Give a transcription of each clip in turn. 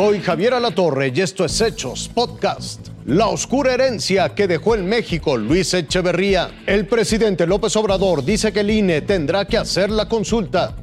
Soy Javier Alatorre y esto es Hechos Podcast. La oscura herencia que dejó en México Luis Echeverría. El presidente López Obrador dice que el INE tendrá que hacer la consulta.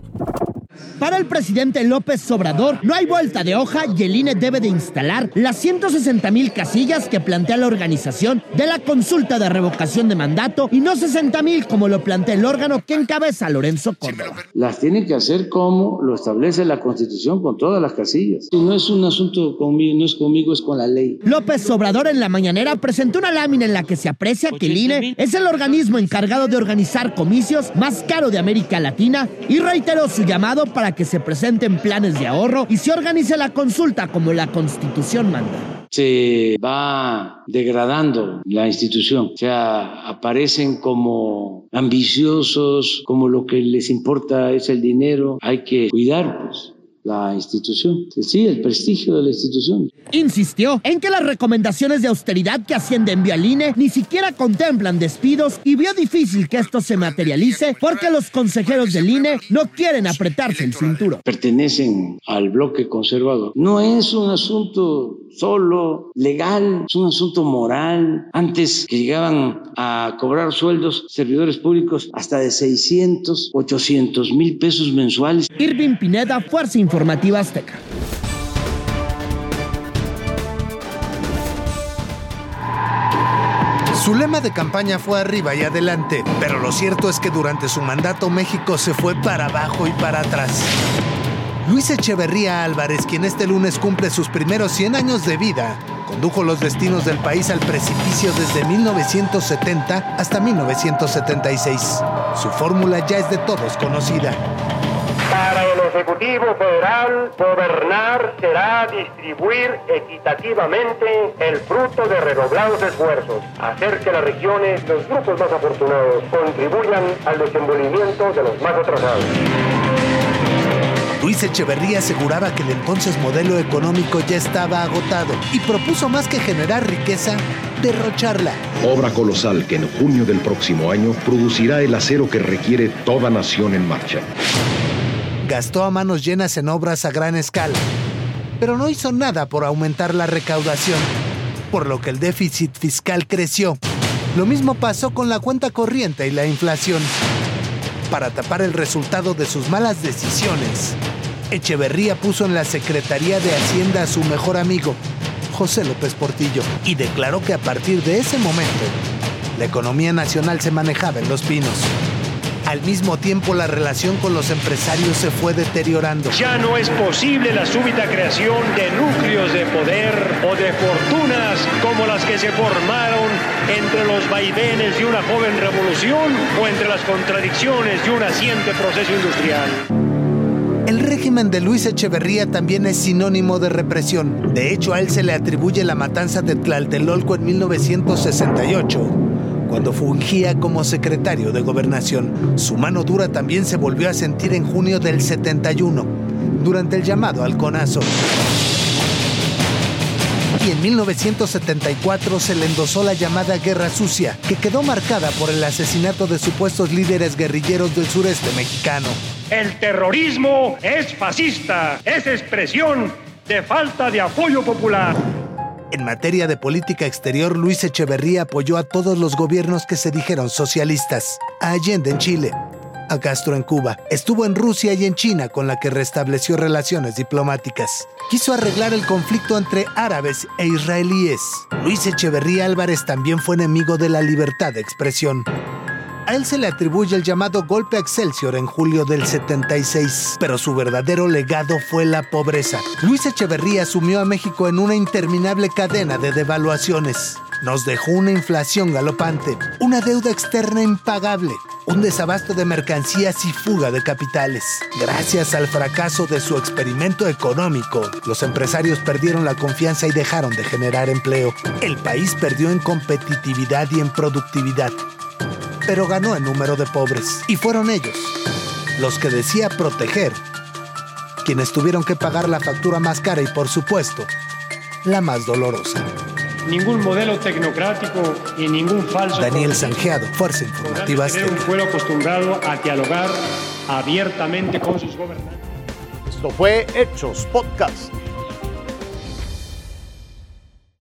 Para el presidente López Obrador no hay vuelta de hoja y el INE debe de instalar las 160,000 casillas que plantea la organización de la consulta de revocación de mandato y no 60,000 como lo plantea el órgano que encabeza Lorenzo Córdoba. Las tienen que hacer como lo establece la Constitución, con todas las casillas. Y no es un asunto conmigo, no es conmigo, es con la ley. López Obrador en la mañanera presentó una lámina en la que se aprecia que el INE es el organismo encargado de organizar comicios más caro de América Latina y reiteró su llamado para que se presenten planes de ahorro y se organice la consulta como la Constitución manda. Se va degradando la institución, o sea, aparecen como ambiciosos, como lo que les importa es el dinero. Hay que cuidar, pues, la institución, sí, el prestigio de la institución. Insistió en que las recomendaciones de austeridad que Hacienda envió al INE ni siquiera contemplan despidos y vio difícil que esto se materialice porque los consejeros del INE no quieren apretarse el cinturón. Pertenecen al bloque conservador. No es un asunto solo legal, es un asunto moral. Antes que llegaban a cobrar sueldos servidores públicos hasta de 600, 800 mil pesos mensuales. Irving Pineda, Fuerza Informativa Azteca. Su lema de campaña fue arriba y adelante, pero lo cierto es que durante su mandato México se fue para abajo y para atrás. Luis Echeverría Álvarez, quien este lunes cumple sus primeros 100 años de vida, condujo los destinos del país al precipicio desde 1970 hasta 1976. Su fórmula ya es de todos conocida. Para el Ejecutivo Federal, gobernar será distribuir equitativamente el fruto de redoblados esfuerzos, hacer que las regiones, los grupos más afortunados, contribuyan al desenvolvimiento de los más atrasados. Luis Echeverría aseguraba que el entonces modelo económico ya estaba agotado y propuso más que generar riqueza, derrocharla. Obra colosal que en junio del próximo año producirá el acero que requiere toda nación en marcha. Gastó a manos llenas en obras a gran escala, pero no hizo nada por aumentar la recaudación, por lo que el déficit fiscal creció. Lo mismo pasó con la cuenta corriente y la inflación. Para tapar el resultado de sus malas decisiones, Echeverría puso en la Secretaría de Hacienda a su mejor amigo, José López Portillo, y declaró que a partir de ese momento, la economía nacional se manejaba en Los Pinos. Al mismo tiempo, la relación con los empresarios se fue deteriorando. Ya no es posible la súbita creación de núcleos de poder o de fortunas como las que se formaron entre los vaivenes de una joven revolución o entre las contradicciones de un naciente proceso industrial. El régimen de Luis Echeverría también es sinónimo de represión. De hecho, a él se le atribuye la matanza de Tlatelolco en 1968. Cuando fungía como secretario de Gobernación. Su mano dura también se volvió a sentir en junio del 71, durante el llamado halconazo. Y en 1974 se le endosó la llamada Guerra Sucia, que quedó marcada por el asesinato de supuestos líderes guerrilleros del sureste mexicano. El terrorismo es fascista, es expresión de falta de apoyo popular. En materia de política exterior, Luis Echeverría apoyó a todos los gobiernos que se dijeron socialistas. A Allende en Chile, a Castro en Cuba. Estuvo en Rusia y en China, con la que restableció relaciones diplomáticas. Quiso arreglar el conflicto entre árabes e israelíes. Luis Echeverría Álvarez también fue enemigo de la libertad de expresión. A él se le atribuye el llamado golpe a Excelsior en julio del 76, pero su verdadero legado fue la pobreza. Luis Echeverría sumió a México en una interminable cadena de devaluaciones. Nos dejó una inflación galopante, una deuda externa impagable, un desabasto de mercancías y fuga de capitales. Gracias al fracaso de su experimento económico, los empresarios perdieron la confianza y dejaron de generar empleo. El país perdió en competitividad y en productividad, pero ganó en número de pobres. Y fueron ellos, los que decía proteger, quienes tuvieron que pagar la factura más cara y, por supuesto, la más dolorosa. Ningún modelo tecnocrático y ningún falso... Daniel Sanjeado, Fuerza Informativa Azteca. Un pueblo acostumbrado a dialogar abiertamente con sus gobernantes. Esto fue Hechos Podcast.